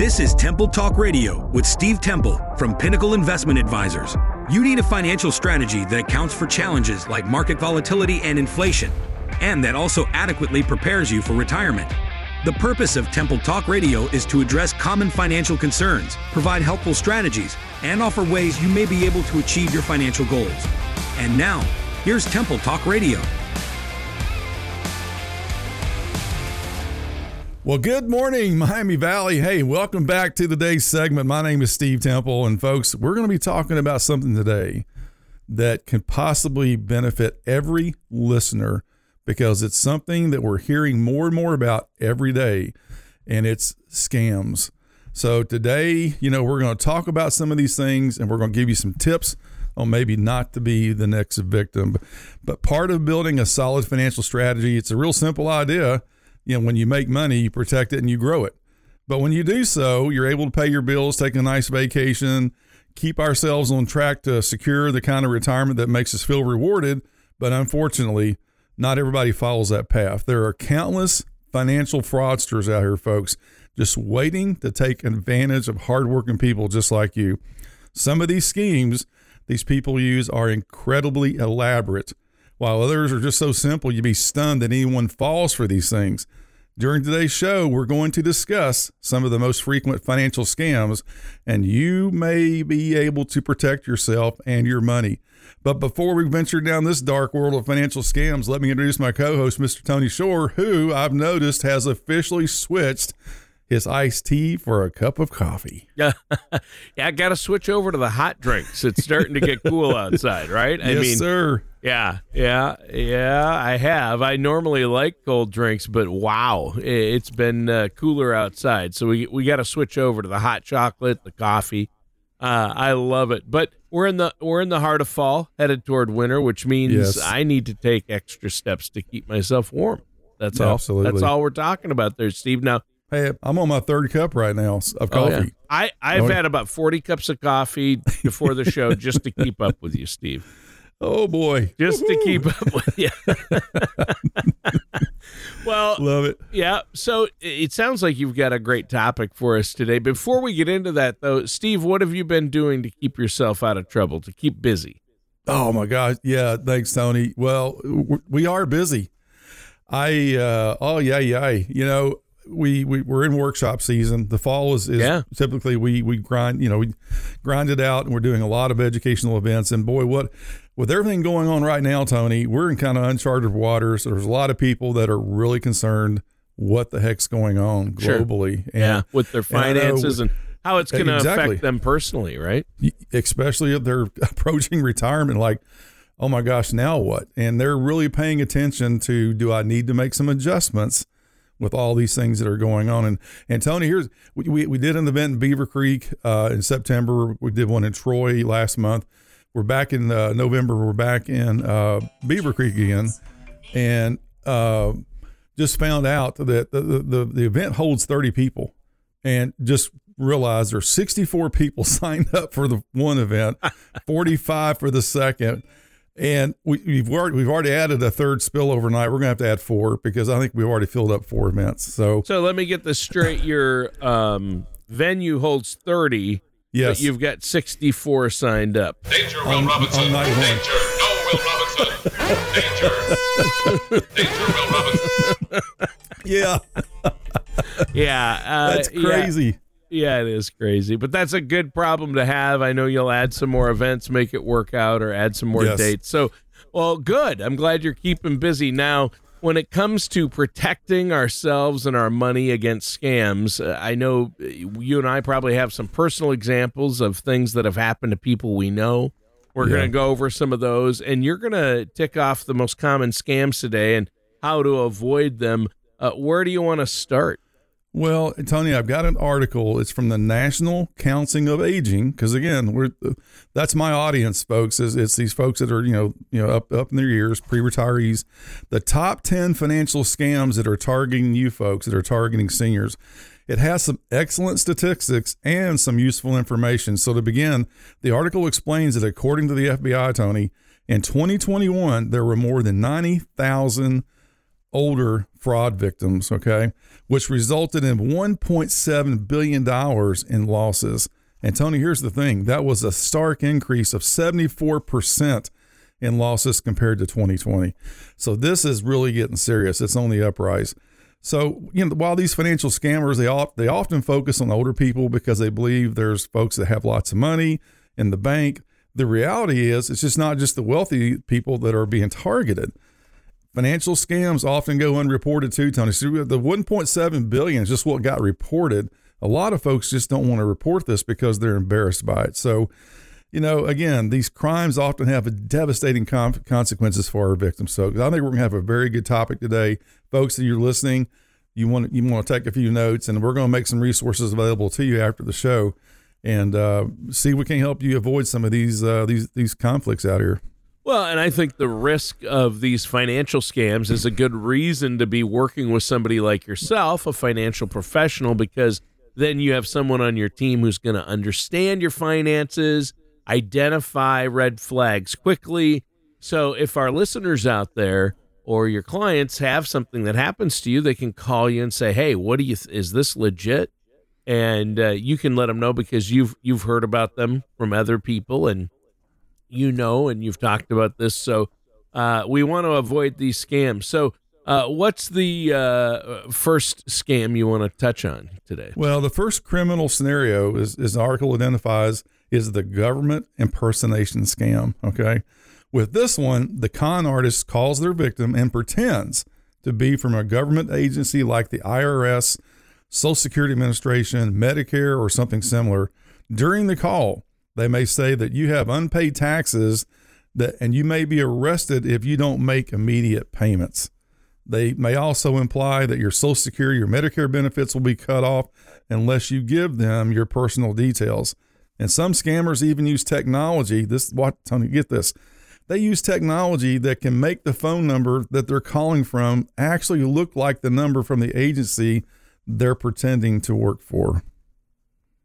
This is Temple Talk Radio with Steve Temple from Pinnacle Investment Advisors. You need a financial strategy that accounts for challenges like market volatility and inflation, and that also adequately prepares you for retirement. The purpose of Temple Talk Radio is to address common financial concerns, provide helpful strategies, and offer ways you may be able to achieve your financial goals. And now, here's Temple Talk Radio. Well, good morning, Miami Valley. Hey, welcome back to today's segment. My name is Steve Temple, and folks, we're going to be talking about something today that can possibly benefit every listener, because it's something that we're hearing more and more about every day, and it's scams. So today, we're going to talk about some of these things, and we're going to give you some tips on maybe not to be the next victim. But part of building a solid financial strategy, it's a real simple idea. When you make money, you protect it and you grow it. But when you do so, you're able to pay your bills, take a nice vacation, keep ourselves on track to secure the kind of retirement that makes us feel rewarded. But unfortunately, not everybody follows that path. There are countless financial fraudsters out here, folks, just waiting to take advantage of hardworking people just like you. Some of these schemes these people use are incredibly elaborate, while others are just so simple you'd be stunned that anyone falls for these things. During today's show, we're going to discuss some of the most frequent financial scams, and you may be able to protect yourself and your money. But before we venture down this dark world of financial scams, let me introduce my co-host, Mr. Tony Shore, who I've noticed has officially switched his iced tea for a cup of coffee. Yeah, I got to switch over to the hot drinks. It's starting to get cool outside, right? Yes, sir. Yeah, I have. I normally like cold drinks, but wow, it's been cooler outside. So we got to switch over to the hot chocolate, the coffee. I love it. But we're in the heart of fall, headed toward winter, which means I need to take extra steps to keep myself warm. That's all. Absolutely. That's all we're talking about there, Steve. Now, hey, I'm on my third cup right now of coffee. Yeah. I've had about 40 cups of coffee before the show just to keep up with you, Steve. Oh, boy. Just Woo-hoo. To keep up with you. Well, love it. Yeah. So it sounds like you've got a great topic for us today. Before we get into that, though, Steve, what have you been doing to keep yourself out of trouble, to keep busy? Oh, my gosh. Yeah. Thanks, Tony. Well, we are busy. We're in workshop season. The fall is typically we grind it out, and we're doing a lot of educational events. And boy, with everything going on right now, Tony, we're in kind of uncharted waters. There's a lot of people that are really concerned what the heck's going on globally. Sure. And with their finances and how it's going to affect them personally, right? Especially if they're approaching retirement, like, oh my gosh, now what? And they're really paying attention to, do I need to make some adjustments with all these things that are going on? And Tony, we did an event in Beaver Creek in September. We did one in Troy last month. We're back in November. We're back in Beaver Creek again, and just found out that the event holds 30 people, and just realized there's 64 people signed up for the one event, 45 for the second. And we've already added a third spillover night. We're going to have to add four, because I think we've already filled up four events. So let me get this straight. Your venue holds 30. Yes. But you've got 64 signed up. Danger, Will Robinson. Danger, no, Will Robinson. Danger. Danger, Will Robinson. Yeah. Yeah. That's crazy. Yeah. Yeah, it is crazy, but that's a good problem to have. I know you'll add some more events, make it work out, or add some more dates. So, well, good. I'm glad you're keeping busy. Now, when it comes to protecting ourselves and our money against scams, I know you and I probably have some personal examples of things that have happened to people we know. We're going to go over some of those, and you're going to tick off the most common scams today and how to avoid them. Where do you want to start? Well, Tony, I've got an article. It's from the National Council of Aging, because again, that's my audience, folks. It's these folks that are up in their years, pre-retirees. The top 10 financial scams that are targeting you folks, that are targeting seniors. It has some excellent statistics and some useful information. So to begin, the article explains that according to the FBI, Tony, in 2021 there were more than 90,000 older fraud victims, okay, which resulted in $1.7 billion in losses. And, Tony, here's the thing. That was a stark increase of 74% in losses compared to 2020. So this is really getting serious. It's on the uprise. So, you know, while these financial scammers, they often focus on older people because they believe there's folks that have lots of money in the bank. The reality is it's just not just the wealthy people that are being targeted. Financial scams often go unreported too, Tony. So the $1.7 billion is just what got reported. A lot of folks just don't want to report this because they're embarrassed by it. So, you know, again, these crimes often have devastating consequences for our victims. So I think we're going to have a very good topic today. Folks, if you're listening, you want to take a few notes, and we're going to make some resources available to you after the show and see if we can help you avoid some of these conflicts out here. Well, and I think the risk of these financial scams is a good reason to be working with somebody like yourself, a financial professional, because then you have someone on your team who's going to understand your finances, identify red flags quickly. So if our listeners out there or your clients have something that happens to you, they can call you and say, hey, is this legit? And you can let them know because you've heard about them from other people and you've talked about this. So we want to avoid these scams. So what's the first scam you want to touch on today? Well, the first criminal scenario is the article identifies is the government impersonation scam. Okay. With this one, the con artist calls their victim and pretends to be from a government agency like the IRS, Social Security Administration, Medicare, or something similar. During the call, they may say that you have unpaid taxes and you may be arrested if you don't make immediate payments. They may also imply that your Social Security or Medicare benefits will be cut off unless you give them your personal details. And some scammers even use technology. They use technology that can make the phone number that they're calling from actually look like the number from the agency they're pretending to work for.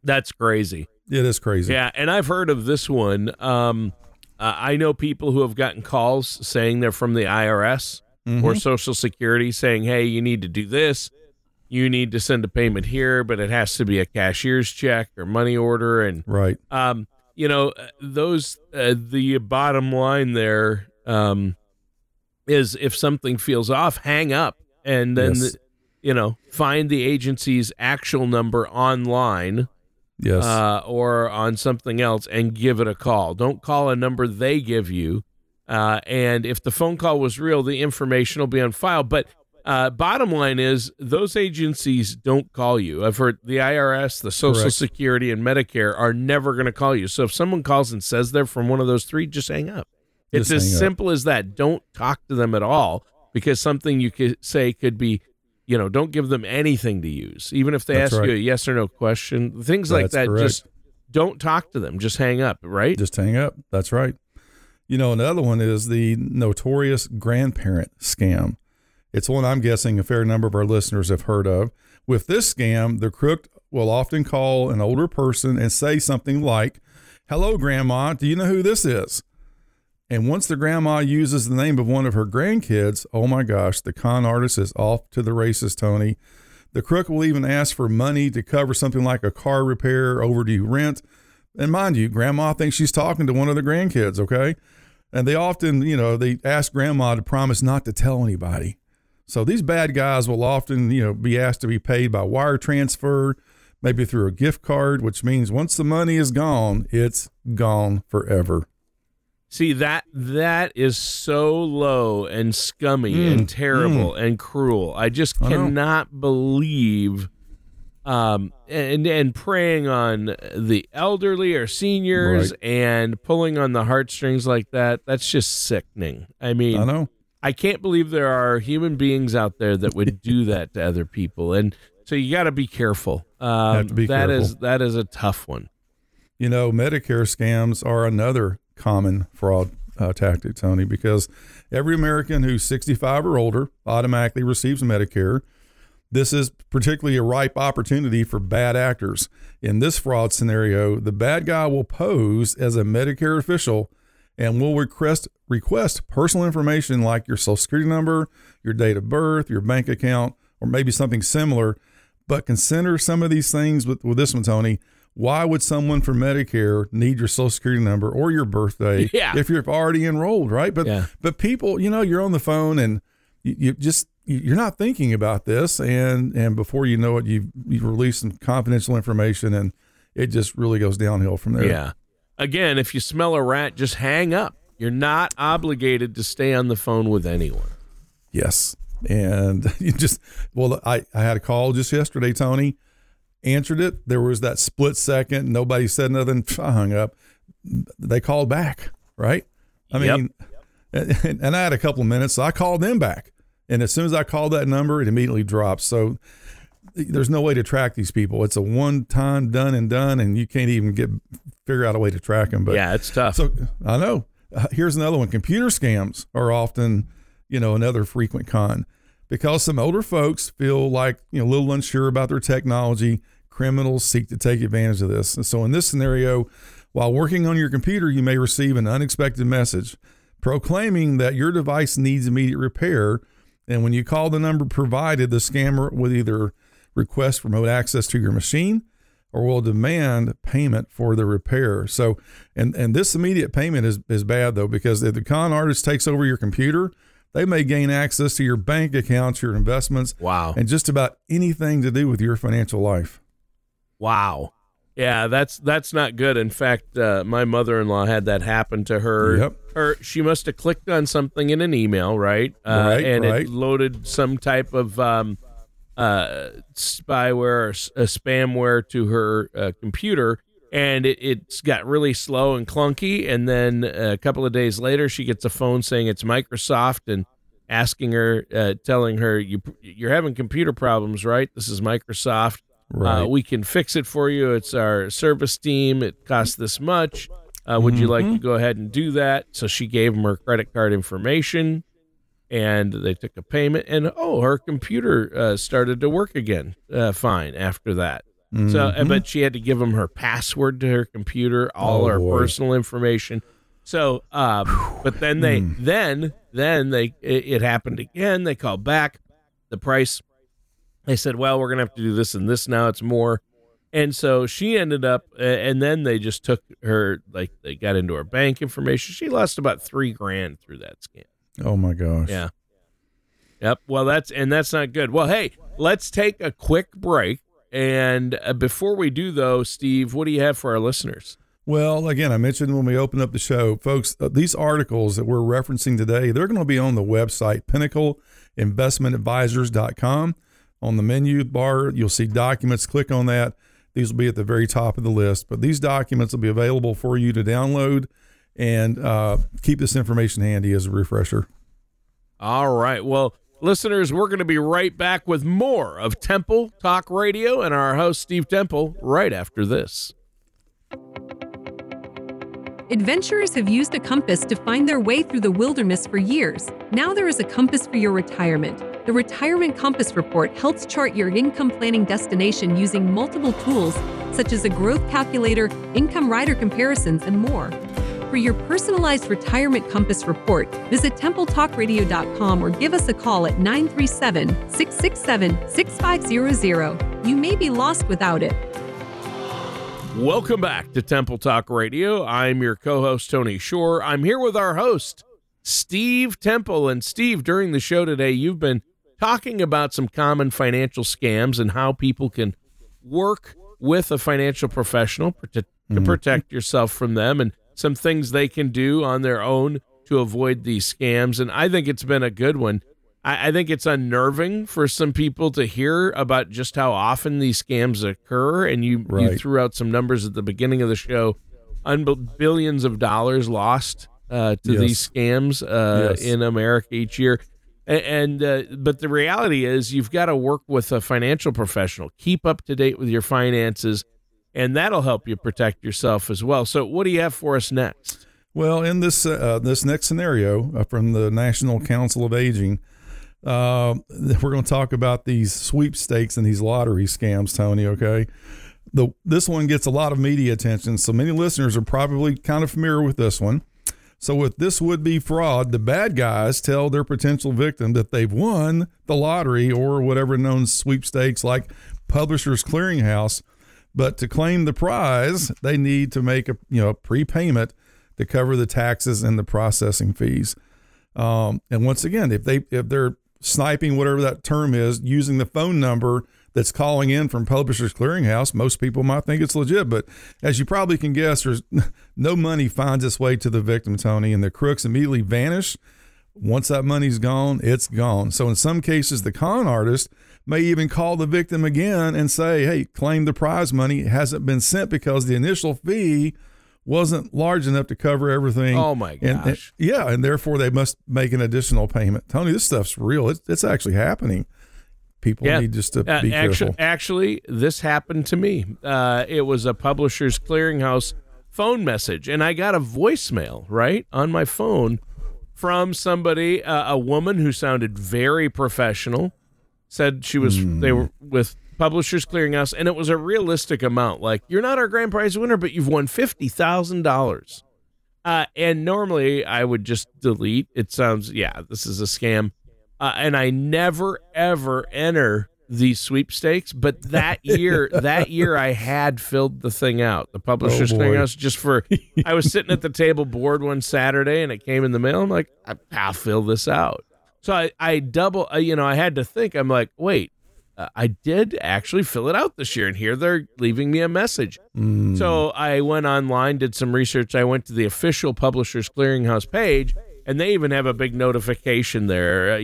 That's crazy. It is crazy. Yeah, and I've heard of this one. I know people who have gotten calls saying they're from the IRS or Social Security saying, hey, you need to do this. You need to send a payment here, but it has to be a cashier's check or money order. And right. The bottom line there is if something feels off, hang up and then, find the agency's actual number online. Yes. Or on something else and give it a call. Don't call a number they give you. And if the phone call was real, the information will be on file. But bottom line is those agencies don't call you. I've heard the IRS, the Social Security, and Medicare are never going to call you. So if someone calls and says they're from one of those three, just hang up. It's as simple as that. Don't talk to them at all because something you could say could be, don't give them anything to use. Even if they ask you a yes or no question, things like that, just don't talk to them. Just hang up, right? Just hang up. That's right. Another one is the notorious grandparent scam. It's one I'm guessing a fair number of our listeners have heard of. With this scam, the crook will often call an older person and say something like, hello, Grandma, do you know who this is? And once the grandma uses the name of one of her grandkids, oh my gosh, the con artist is off to the races, Tony. The crook will even ask for money to cover something like a car repair, overdue rent. And mind you, grandma thinks she's talking to one of the grandkids, okay? And they often, they ask grandma to promise not to tell anybody. So these bad guys will often, be asked to be paid by wire transfer, maybe through a gift card, which means once the money is gone, it's gone forever. See, that is so low and scummy and terrible and cruel. I just cannot believe and preying on the elderly or seniors and pulling on the heartstrings like that. That's just sickening. I mean, I know. I can't believe there are human beings out there that would do that to other people. And so you got to be careful. That is a tough one. Medicare scams are another common fraud tactic, Tony, because every American who's 65 or older automatically receives Medicare. This is particularly a ripe opportunity for bad actors. In this fraud scenario, the bad guy will pose as a Medicare official and will request personal information like your Social Security number, your date of birth, your bank account, or maybe something similar. But consider some of these things with this one, Tony. Why would someone for Medicare need your Social Security number or your birthday if you're already enrolled, right? But people, you know, you're on the phone and you're not thinking about this, and before you know it, you've released some confidential information, and it just really goes downhill from there. Yeah. Again, if you smell a rat, just hang up. You're not obligated to stay on the phone with anyone. Yes. And you just, well, I had a call just yesterday, Tony. Answered it. There was that split second. Nobody said nothing. I hung up. They called back, right? I mean, and I had a couple of minutes, so I called them back. And as soon as I called that number, it immediately dropped. So there's no way to track these people. It's a one time done, and you can't even figure out a way to track them. But yeah, it's tough. So I know. Here's another one. Computer scams are often, you know, another frequent con, because some older folks feel like, you know, a little unsure about their technology. Criminals seek to take advantage of this. And so in this scenario, while working on your computer, you may receive an unexpected message proclaiming that your device needs immediate repair. And when you call the number provided, the scammer will either request remote access to your machine or will demand payment for the repair. So, and this immediate payment is bad, though, because if the con artist takes over your computer, they may gain access to your bank accounts, your investments, and just about anything to do with your financial life. Wow. Yeah, that's not good. In fact, my mother-in-law had that happen to her. Yep. She must have clicked on something in an email, right? It loaded some type of spyware or spamware to her computer, and it's got really slow and clunky. And then a couple of days later, she gets a phone saying it's Microsoft and asking her, telling her, you're having computer problems, right? This is Microsoft. Right. We can fix it for you. It's our service team. It costs this much. Would you like to go ahead and do that? So she gave them her credit card information, and they took a payment. And, her computer started to work again fine after that. Mm-hmm. So, but she had to give them her password to her computer, all her personal information. So, but then it happened again. They called back the price. They said, well, we're going to have to do this and this now. It's more. And so she ended up, and then they just took her, like they got into her bank information. She lost about $3,000 through that scam. Oh my gosh. Yeah. Yep. Well, that's not good. Well, hey, let's take a quick break. And before we do, though, Steve, what do you have for our listeners? Well, again, I mentioned when we opened up the show, folks, these articles that we're referencing today, they're going to be on the website, pinnacleinvestmentadvisors.com. On the menu bar, you'll see documents. Click on that. These will be at the very top of the list. But these documents will be available for you to download, and keep this information handy as a refresher. All right. Well, listeners, we're going to be right back with more of Temple Talk Radio and our host, Steve Temple, right after this. Adventurers have used a compass to find their way through the wilderness for years. Now there is a compass for your retirement. The Retirement Compass Report helps chart your income planning destination using multiple tools such as a growth calculator, income rider comparisons, and more. For your personalized Retirement Compass Report, visit templetalkradio.com or give us a call at 937-667-6500. You may be lost without it. Welcome back to Temple Talk Radio. I'm your co-host, Tony Shore. I'm here with our host, Steve Temple. And Steve, during the show today, you've been talking about some common financial scams and how people can work with a financial professional to protect yourself from them, and some things they can do on their own to avoid these scams. And I think it's been a good one. I think it's unnerving for some people to hear about just how often these scams occur. And you threw out some numbers at the beginning of the show, billions of dollars lost to these scams in America each year. But the reality is you've got to work with a financial professional, keep up to date with your finances, and that'll help you protect yourself as well. So what do you have for us next? Well, in this next scenario from the National Council of Aging, we're going to talk about these sweepstakes and these lottery scams, Tony, okay? This one gets a lot of media attention, so many listeners are probably kind of familiar with this one. So with this would-be fraud, the bad guys tell their potential victim that they've won the lottery or whatever known sweepstakes like Publisher's Clearinghouse. But to claim the prize, they need to make a prepayment to cover the taxes and the processing fees. And once again, if they're sniping, whatever that term is, using the phone number that's calling in from Publisher's Clearinghouse, most people might think it's legit. But as you probably can guess, there's no money finds its way to the victim, Tony, and the crooks immediately vanish. Once that money's gone, it's gone. So in some cases, the con artist may even call the victim again and say, hey, claim the prize money hasn't been sent because the initial fee wasn't large enough to cover everything. Oh my gosh. And therefore they must make an additional payment. Tony, this stuff's real. It's actually happening. People need just to be careful. Actually, this happened to me. It was a Publisher's Clearinghouse phone message, and I got a voicemail, right, on my phone from somebody, a woman who sounded very professional, said she was they were with Publisher's Clearinghouse, and it was a realistic amount. Like, you're not our grand prize winner, but you've won $50,000. And normally I would just delete. It sounds, this is a scam. And I never, ever enter these sweepstakes. But that year I had filled the thing out, the Publisher's Clearinghouse, just for, I was sitting at the table bored one Saturday and it came in the mail. I'm like, I'll fill this out. So I had to think. I'm like, wait. I did actually fill it out this year, and here they're leaving me a message. So I went online, did some research. I went to the official Publisher's Clearinghouse page, and they even have a big notification there,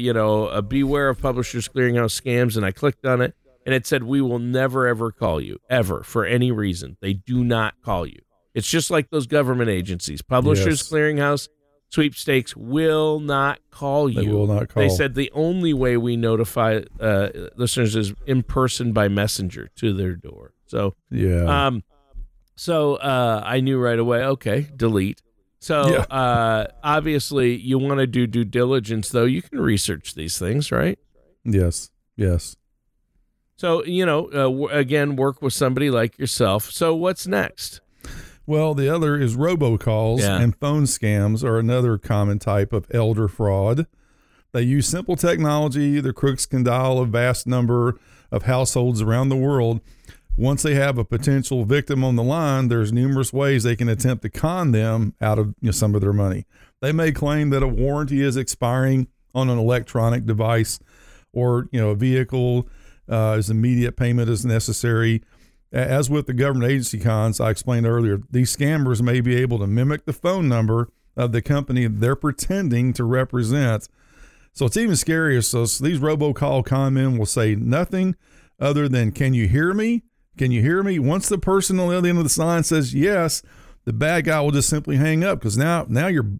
beware of Publisher's Clearinghouse scams. And I clicked on it, and it said, we will never, ever call you, ever, for any reason. They do not call you. It's just like those government agencies. Publisher's Clearinghouse sweepstakes will not call you. They will not call. They said the only way we notify listeners is in person by messenger to their door. So I knew right away. Okay, delete. So obviously, you want to do due diligence, though. You can research these things, right? Yes. So again, work with somebody like yourself. So what's next? Well, the other is robocalls and phone scams are another common type of elder fraud. They use simple technology. The crooks can dial a vast number of households around the world. Once they have a potential victim on the line, there's numerous ways they can attempt to con them out of some of their money. They may claim that a warranty is expiring on an electronic device or a vehicle, as immediate payment is necessary. As with the government agency cons I explained earlier, these scammers may be able to mimic the phone number of the company they're pretending to represent. So it's even scarier. So these robocall con men will say nothing other than, can you hear me? Can you hear me? Once the person on the other end of the line says yes, the bad guy will just simply hang up, because now you're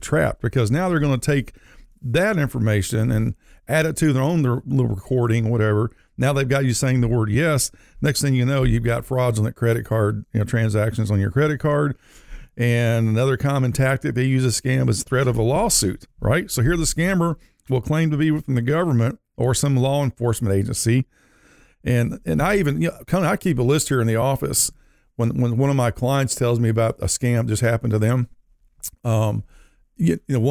trapped, because now they're going to take that information and add it to their own little recording, whatever. Now they've got you saying the word yes. Next thing you know, you've got fraudulent credit card transactions on your credit card. And another common tactic they use a scam is threat of a lawsuit, right? So here the scammer will claim to be from the government or some law enforcement agency. And I even, I keep a list here in the office when one of my clients tells me about a scam just happened to them. One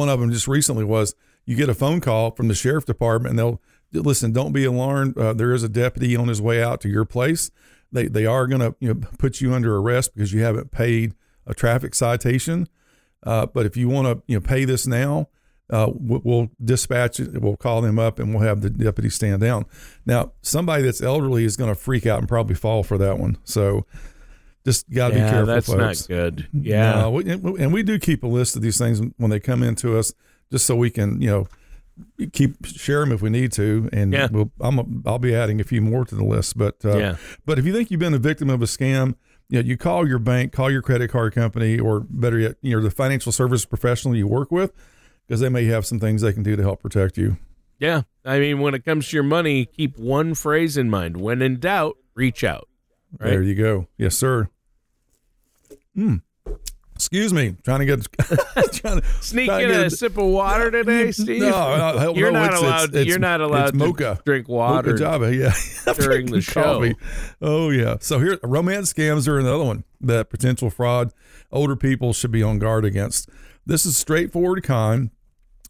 of them just recently was, you get a phone call from the sheriff's department and they'll, listen, don't be alarmed. There is a deputy on his way out to your place. They are going to put you under arrest because you haven't paid a traffic citation. But if you want to pay this now, we'll dispatch it. We'll call them up and we'll have the deputy stand down. Now, somebody that's elderly is going to freak out and probably fall for that one. So just got to be careful, that's folks. That's not good. Yeah. And we do keep a list of these things when they come into us, just so we can, keep share them if we need to, and I'll be adding a few more to the list. But if you think you've been a victim of a scam, you call your bank, call your credit card company, or better yet, the financial service professional you work with, because they may have some things they can do to help protect you. Yeah, I mean, when it comes to your money, keep one phrase in mind: when in doubt, reach out. Right? There you go. Yes, sir. Excuse me. Trying to sneak in a sip of water today, Steve? No, you're not allowed. You're not allowed to drink water during the show. Coffee. Oh yeah. So here, romance scams are another one that potential fraud older people should be on guard against. This is straightforward kind,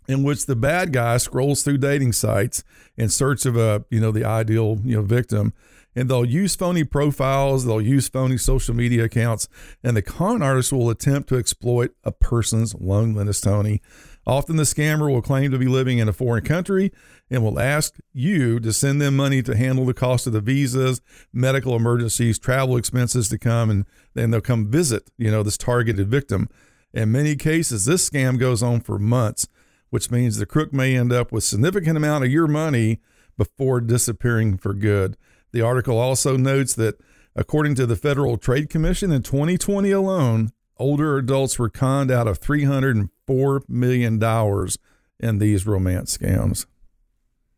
in which the bad guy scrolls through dating sites in search of the ideal victim. And they'll use phony profiles, they'll use phony social media accounts, and the con artist will attempt to exploit a person's loneliness, Tony. Often the scammer will claim to be living in a foreign country and will ask you to send them money to handle the cost of the visas, medical emergencies, travel expenses to come, and then they'll come visit, this targeted victim. In many cases, this scam goes on for months, which means the crook may end up with a significant amount of your money before disappearing for good. The article also notes that according to the Federal Trade Commission, in 2020 alone, older adults were conned out of $304 million in these romance scams.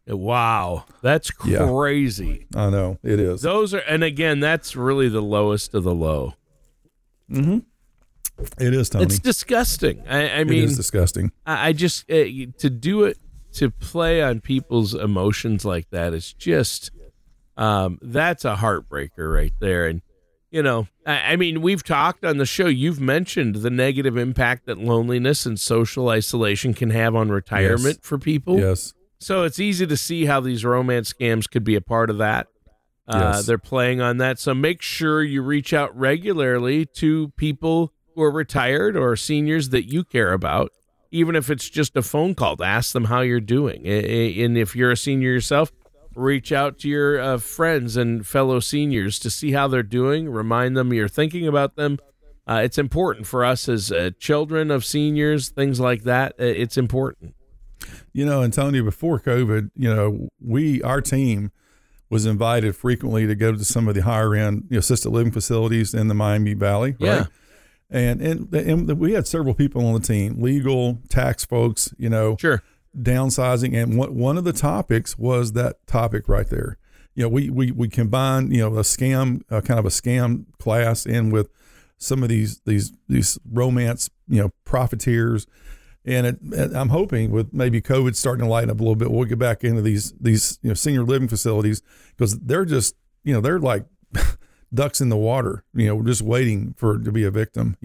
Wow. That's crazy. Yeah, I know. It is. That's really the lowest of the low. Mm-hmm. It is, Tony. It's disgusting. I mean, it is disgusting. I just, to do it, to play on people's emotions like that is just... that's a heartbreaker right there. And, I mean, we've talked on the show, you've mentioned the negative impact that loneliness and social isolation can have on retirement for people. Yes. So it's easy to see how these romance scams could be a part of that. Yes. They're playing on that. So make sure you reach out regularly to people who are retired or seniors that you care about, even if it's just a phone call to ask them how you're doing. And if you're a senior yourself, reach out to your friends and fellow seniors to see how they're doing. Remind them you're thinking about them. It's important for us as children of seniors, things like that. It's important. And Tony, before COVID, our team was invited frequently to go to some of the higher end assisted living facilities in the Miami Valley. Right? Yeah. And we had several people on the team, legal, tax folks, Sure. Downsizing, and one of the topics was that topic right there. We combine a scam, kind of a scam class, in with some of these romance profiteers, and I'm hoping with maybe COVID starting to lighten up a little bit, we'll get back into these senior living facilities, because they're just they're like ducks in the water, just waiting to be a victim,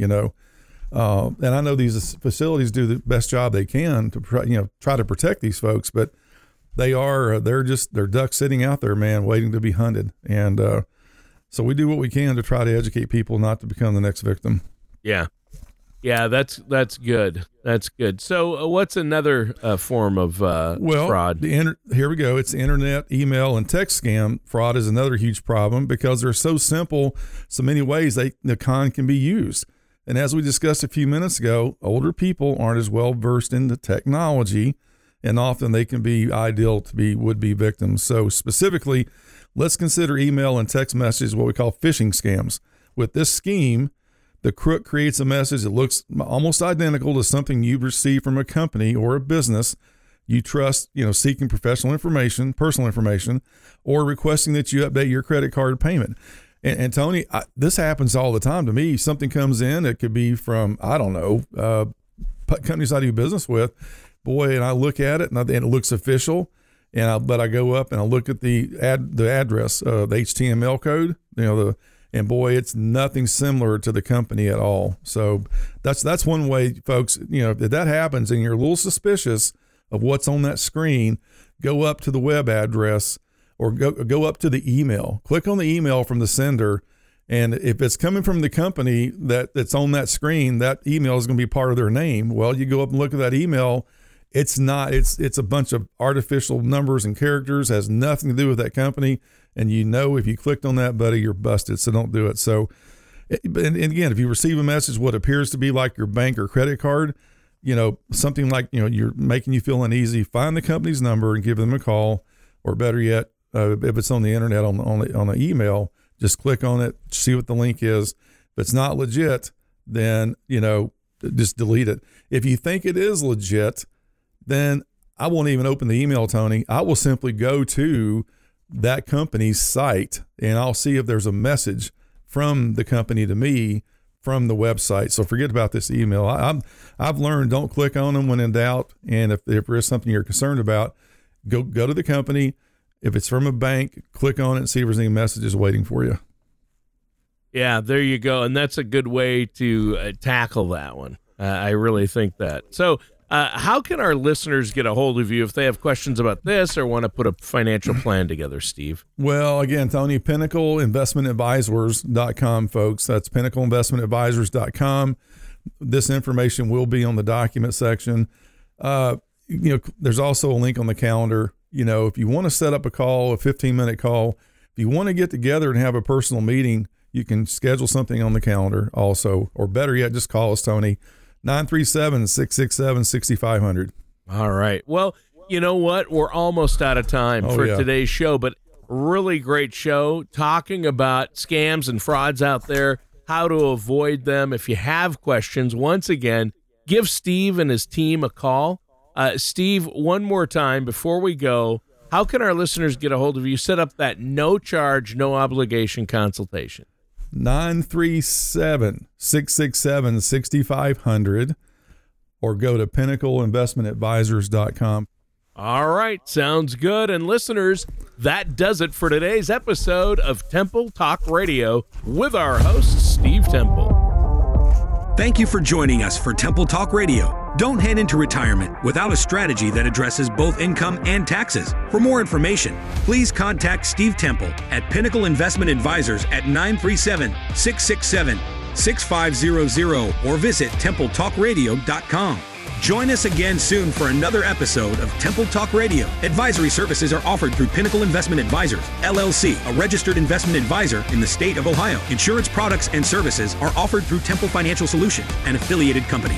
and I know these facilities do the best job they can to try to protect these folks, but they're ducks sitting out there, man, waiting to be hunted. And so we do what we can to try to educate people not to become the next victim. Yeah, that's good. That's good. So what's another form of fraud? Here we go. It's internet, email, and text scam. Fraud is another huge problem because they're so simple, so many ways the con can be used. And as we discussed a few minutes ago, older people aren't as well versed in the technology, and often they can be ideal to be would-be victims. So specifically, let's consider email and text messages, what we call phishing scams. With this scheme, the crook creates a message that looks almost identical to something you've received from a company or a business you trust, seeking professional information, personal information, or requesting that you update your credit card payment. And Tony, this happens all the time to me. Something comes in, it could be from, I don't know, companies I do business with, boy, and I look at it and it looks official. But I go up and I look at the address, the HTML code, and boy, it's nothing similar to the company at all. So that's one way, folks, if that happens and you're a little suspicious of what's on that screen, go up to the web address, or go up to the email, click on the email from the sender. And if it's coming from the company that's on that screen, that email is going to be part of their name. Well, you go up and look at that email. It's not, it's a bunch of artificial numbers and characters, has nothing to do with that company. And if you clicked on that, buddy, you're busted. So don't do it. So, and again, if you receive a message, what appears to be like your bank or credit card, something like, you're making you feel uneasy, find the company's number and give them a call, or better yet, if it's on the internet, on the email, just click on it, see what the link is. If it's not legit, then, just delete it. If you think it is legit, then I won't even open the email, Tony. I will simply go to that company's site and I'll see if there's a message from the company to me from the website. So forget about this email. I've learned, don't click on them when in doubt. And if there is something you're concerned about, go to the company. If it's from a bank, click on it and see if there's any messages waiting for you. Yeah, there you go. And that's a good way to tackle that one. I really think that. So how can our listeners get a hold of you if they have questions about this or want to put a financial plan together, Steve? Well, again, Tony, PinnacleInvestmentAdvisors.com, folks. That's PinnacleInvestmentAdvisors.com. This information will be on the document section. There's also a link on the calendar. You know, if you want to set up a call, a 15-minute call, if you want to get together and have a personal meeting, you can schedule something on the calendar also, or better yet, just call us, Tony, 937-667-6500. All right. Well, you know what? We're almost out of time for today's show, but really great show talking about scams and frauds out there, how to avoid them. If you have questions, once again, give Steve and his team a call. Steve, one more time before we go, how can our listeners get a hold of you? Set up that no charge, no obligation consultation. 937-667-6500 or go to pinnacleinvestmentadvisors.com. All right. Sounds good. And listeners, that does it for today's episode of Temple Talk Radio with our host, Steve Temple. Thank you for joining us for Temple Talk Radio. Don't head into retirement without a strategy that addresses both income and taxes. For more information, please contact Steve Temple at Pinnacle Investment Advisors at 937-667-6500 or visit templetalkradio.com. Join us again soon for another episode of Temple Talk Radio. Advisory services are offered through Pinnacle Investment Advisors, LLC, a registered investment advisor in the state of Ohio. Insurance products and services are offered through Temple Financial Solutions, an affiliated company.